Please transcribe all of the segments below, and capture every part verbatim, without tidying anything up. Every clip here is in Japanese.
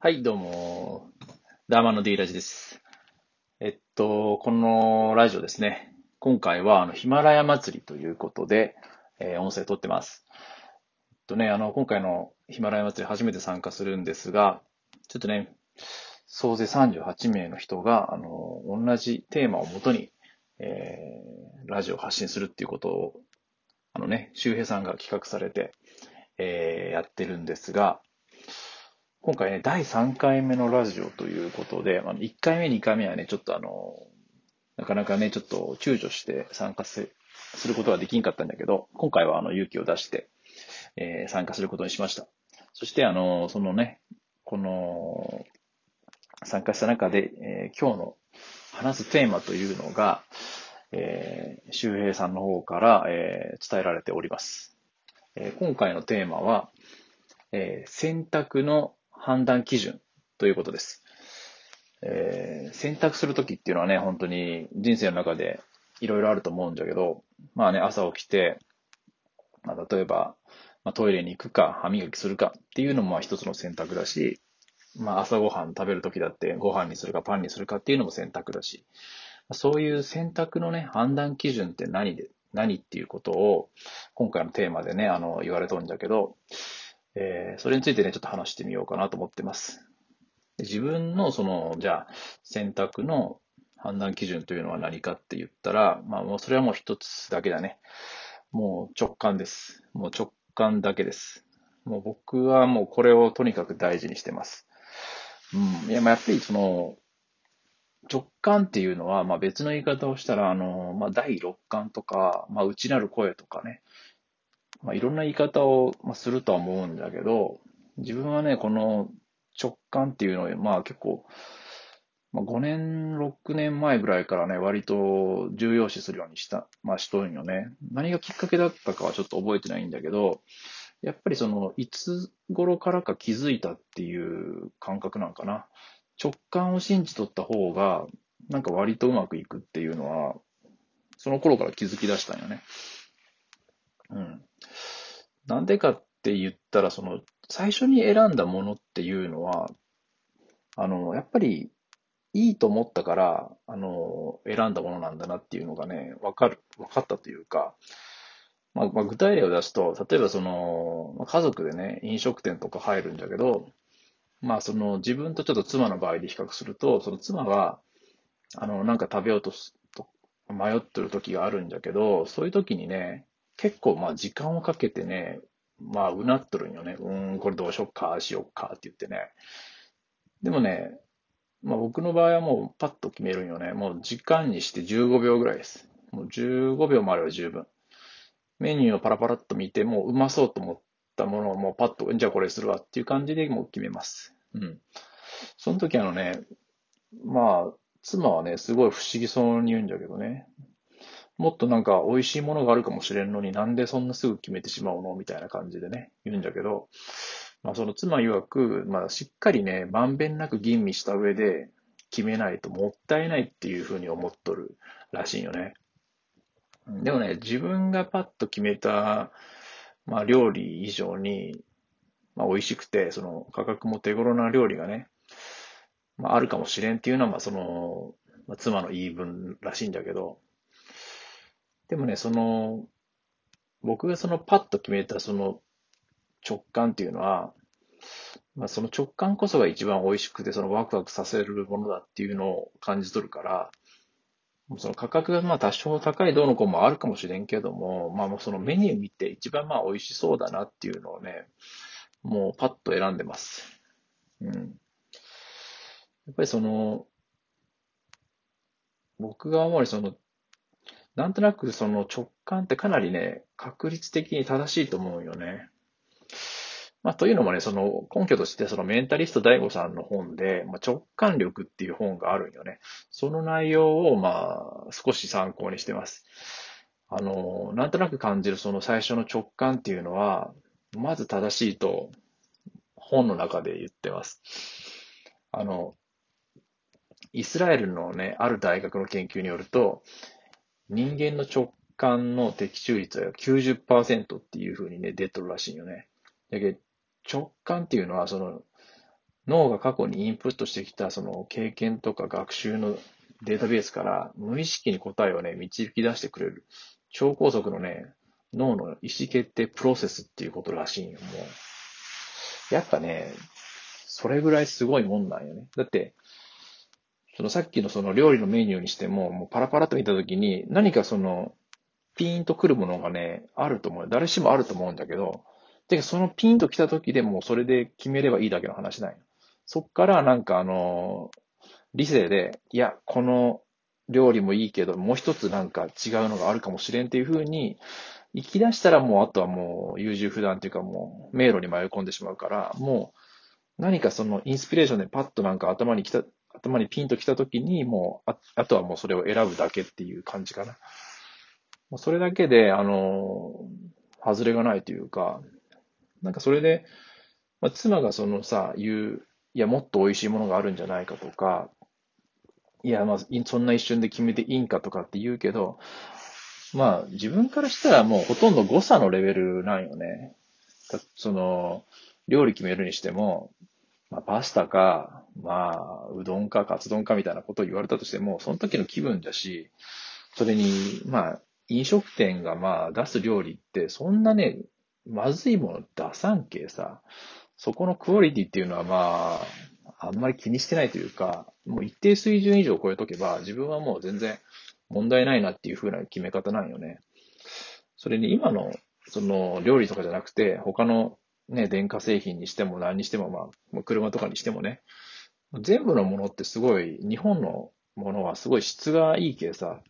はい、どうも。ダーマンの D ラジです。えっと、このラジオですね。今回は、あの、ヒマラヤ祭りということで、えー、音声撮ってます。えっとね、あの、今回のヒマラヤ祭り初めて参加するんですが、ちょっとね、総勢さんじゅうはちめいの人が、あの、同じテーマをもとに、えー、ラジオを発信するっていうことを、あのね、周平さんが企画されて、えー、やってるんですが、今回ね、だいさんかいめのラジオということで、あのいっかいめ、にかいめはね、ちょっとあの、なかなかね、ちょっと躊躇して参加することはできなかったんだけど、今回はあの、勇気を出して、えー、参加することにしました。そしてあの、そのね、この、参加した中で、えー、今日の話すテーマというのが、えー、周平さんの方から、えー、伝えられております。えー、今回のテーマは、えー、選択の判断基準ということです。えー、選択するときっていうのはね、本当に人生の中でいろいろあると思うんだけど、まあね、朝起きて、まあ、例えば、まあ、トイレに行くか、歯磨きするかっていうのもまあ一つの選択だし、まあ朝ごはん食べるときだってご飯にするかパンにするかっていうのも選択だし、そういう選択のね、判断基準って何で、何っていうことを今回のテーマでね、あの、言われとんだけど、えー、それについてね、ちょっと話してみようかなと思ってます。自分のその、じゃあ、選択の判断基準というのは何かって言ったら、まあもうそれはもう一つだけだね。もう直感です。もう直感だけです。もう僕はもうこれをとにかく大事にしてます。うん。いや、まあやっぱりその、直感っていうのは、まあ別の言い方をしたら、あの、まあ第六感とか、まあ内なる声とかね、まあ、いろんな言い方をするとは思うんだけど、自分はね、この直感っていうのを、まあ結構、まあ、ごねん、ろくねんまえぐらいからね、割と重要視するようにした、まあしとるんよね。何がきっかけだったかはちょっと覚えてないんだけど、やっぱりその、いつ頃からか気づいたっていう感覚なんかな。直感を信じとった方が、なんか割とうまくいくっていうのは、その頃から気づき出したんよね。うん。なんでかって言ったら、その、最初に選んだものっていうのは、あの、やっぱり、いいと思ったから、あの、選んだものなんだなっていうのがね、わかる、わかったというか、まあ、まあ、具体例を出すと、例えばその、家族でね、飲食店とか入るんだけど、まあ、その、自分とちょっと妻の場合で比較すると、その妻は、あの、なんか食べようと、迷ってる時があるんだけど、そういう時にね、結構まあ時間をかけてね、まあうなっとるんよね。うーん、これどうしよっか、しよっかって言ってね。でもね、まあ僕の場合はもうパッと決めるんよね。もう時間にしてじゅうごびょうぐらいです。もうじゅうごびょうもあれば十分。メニューをパラパラっと見て、もううまそうと思ったものをもうパッと、じゃあこれするわっていう感じでもう決めます。うん。その時あのね、まあ妻はね、すごい不思議そうに言うんだけどね。もっとなんか美味しいものがあるかもしれんのになんでそんなすぐ決めてしまうのみたいな感じでね、言うんだけど、まあその妻曰く、まあしっかりね、まんべんなく吟味した上で決めないともったいないっていうふうに思っとるらしいよね。でもね、自分がパッと決めた、まあ料理以上に、まあ美味しくて、その価格も手頃な料理がね、まああるかもしれんっていうのは、まあその、まあ、妻の言い分らしいんだけど、でもね、その、僕がそのパッと決めたその直感っていうのは、まあその直感こそが一番美味しくて、そのワクワクさせるものだっていうのを感じ取るから、その価格がまあ多少高いどうのこうもあるかもしれんけども、まあもうそのメニュー見て一番まあ美味しそうだなっていうのをね、もうパッと選んでます。うん。やっぱりその、僕が思うその、なんとなくその直感ってかなりね、確率的に正しいと思うよね。まあというのもね、その根拠としてそのメンタリスト ダイゴ さんの本で、まあ、直感力っていう本があるんよね。その内容をまあ少し参考にしてます。あの、なんとなく感じるその最初の直感っていうのは、まず正しいと本の中で言ってます。あの、イスラエルのね、ある大学の研究によると、人間の直感の的中率は きゅうじゅっパーセント っていう風にね、出とるらしいよね。だけど、直感っていうのは、その、脳が過去にインプットしてきたその経験とか学習のデータベースから無意識に答えをね、導き出してくれる超高速のね、脳の意思決定プロセスっていうことらしいよ。もうやっぱね、それぐらいすごいもんなんよね。だってそのさっきのその料理のメニューにしても、もうパラパラと見たときに何かそのピーンとくるものがね、あると思う。誰しもあると思うんだけど、でそのピーンと来たときでもうそれで決めればいいだけの話なんよ。そっからなんかあの理性で、いやこの料理もいいけどもう一つなんか違うのがあるかもしれんっていう風に行き出したら、もうあとはもう優柔不断というか、もう迷路に迷い込んでしまうから、もう何かそのインスピレーションでパッとなんか頭に来た、頭にピンと来た時にもう あ, あとはもうそれを選ぶだけっていう感じかな。それだけであの外れがないというか、なんかそれで、まあ、妻がそのさ言う、いやもっと美味しいものがあるんじゃないかとか、いやまあそんな一瞬で決めていいんかとかって言うけど、まあ自分からしたらもうほとんど誤差のレベルなんよね。その料理決めるにしても、まあ、パスタか、まあうどんかカツ丼かみたいなことを言われたとしても、その時の気分だし、それにまあ飲食店がまあ出す料理ってそんなねまずいもの出さんけさ、そこのクオリティっていうのはまああんまり気にしてないというか、もう一定水準以上超えとけば自分はもう全然問題ないなっていう風な決め方なんよね。それに今のその料理とかじゃなくて、他のね電化製品にしても何にしても、まあ車とかにしてもね、全部のものってすごい、日本のものはすごい質がいいけさ、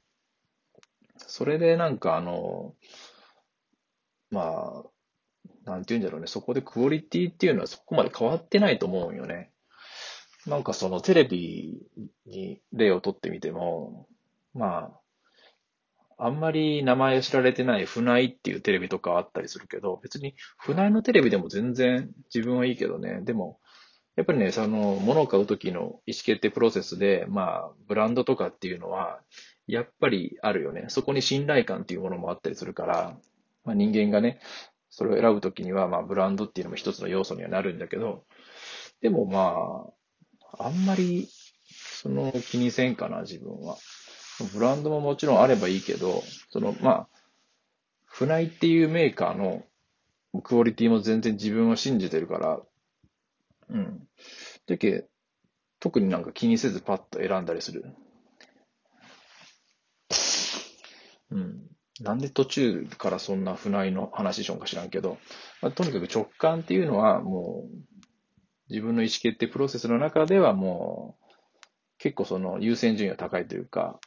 それでなんかあのまあなんて言うんだろうね、そこでクオリティっていうのはそこまで変わってないと思うんよね。なんかそのテレビに例をとってみても、まあ、あんまり名前を知られてない船井っていうテレビとかあったりするけど、別に船井のテレビでも全然自分はいいけどね。でも、やっぱりね、その物を買う時の意思決定プロセスで、まあ、ブランドとかっていうのは、やっぱりあるよね。そこに信頼感っていうものもあったりするから、まあ、人間がね、それを選ぶ時には、まあ、ブランドっていうのも一つの要素にはなるんだけど、でもまあ、あんまり、その気にせんかな、自分は。ブランドももちろんあればいいけど、そのまあ、船井っていうメーカーのクオリティも全然自分は信じてるから、うん。だけ、特になんか気にせずパッと選んだりする。うん。なんで途中からそんな船井の話しようか知らんけど、まあ、とにかく直感っていうのはもう、自分の意思決定プロセスの中ではもう、結構その優先順位が高いというか、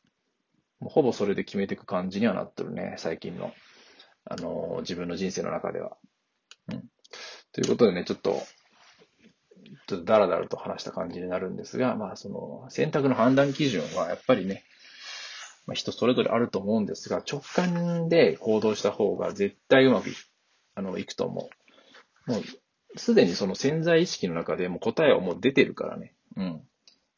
ほぼそれで決めていく感じにはなってるね、最近の、あのー、自分の人生の中では、うん。ということでね、ちょっと、ちょっとダラダラと話した感じになるんですが、まあその選択の判断基準はやっぱりね、まあ、人それぞれあると思うんですが、直感で行動した方が絶対うまくい、あの、いくと思う。もうすでにその潜在意識の中でもう答えはもう出てるからね。うん。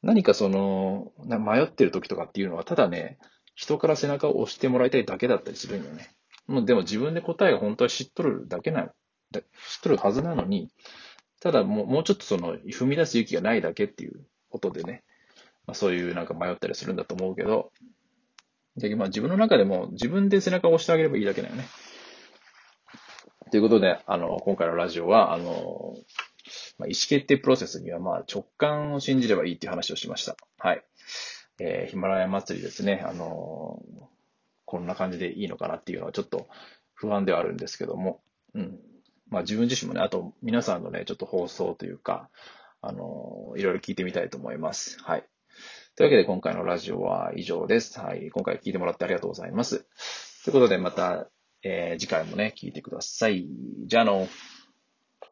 何かその迷ってる時とかっていうのはただね、人から背中を押してもらいたいだけだったりするんよね。もうでも自分で答えが本当は知っとるだけな、知っとるはずなのに、ただもう、もうちょっとその踏み出す勇気がないだけっていうことでね、まあ、そういうなんか迷ったりするんだと思うけど、でまあ自分の中でも自分で背中を押してあげればいいだけだよね。ということで、あの、今回のラジオは、あの、まあ、意思決定プロセスにはまあ直感を信じればいいっていう話をしました。はい。えー、ヒマラヤ祭りですね。あのー、こんな感じでいいのかなっていうのはちょっと不安ではあるんですけども、うん。まあ自分自身もね、あと皆さんのね、ちょっと放送というか、あのー、いろいろ聞いてみたいと思います。はい。というわけで今回のラジオは以上です。はい。今回聞いてもらってありがとうございます。ということでまた、えー、次回もね、聞いてください。じゃあのー。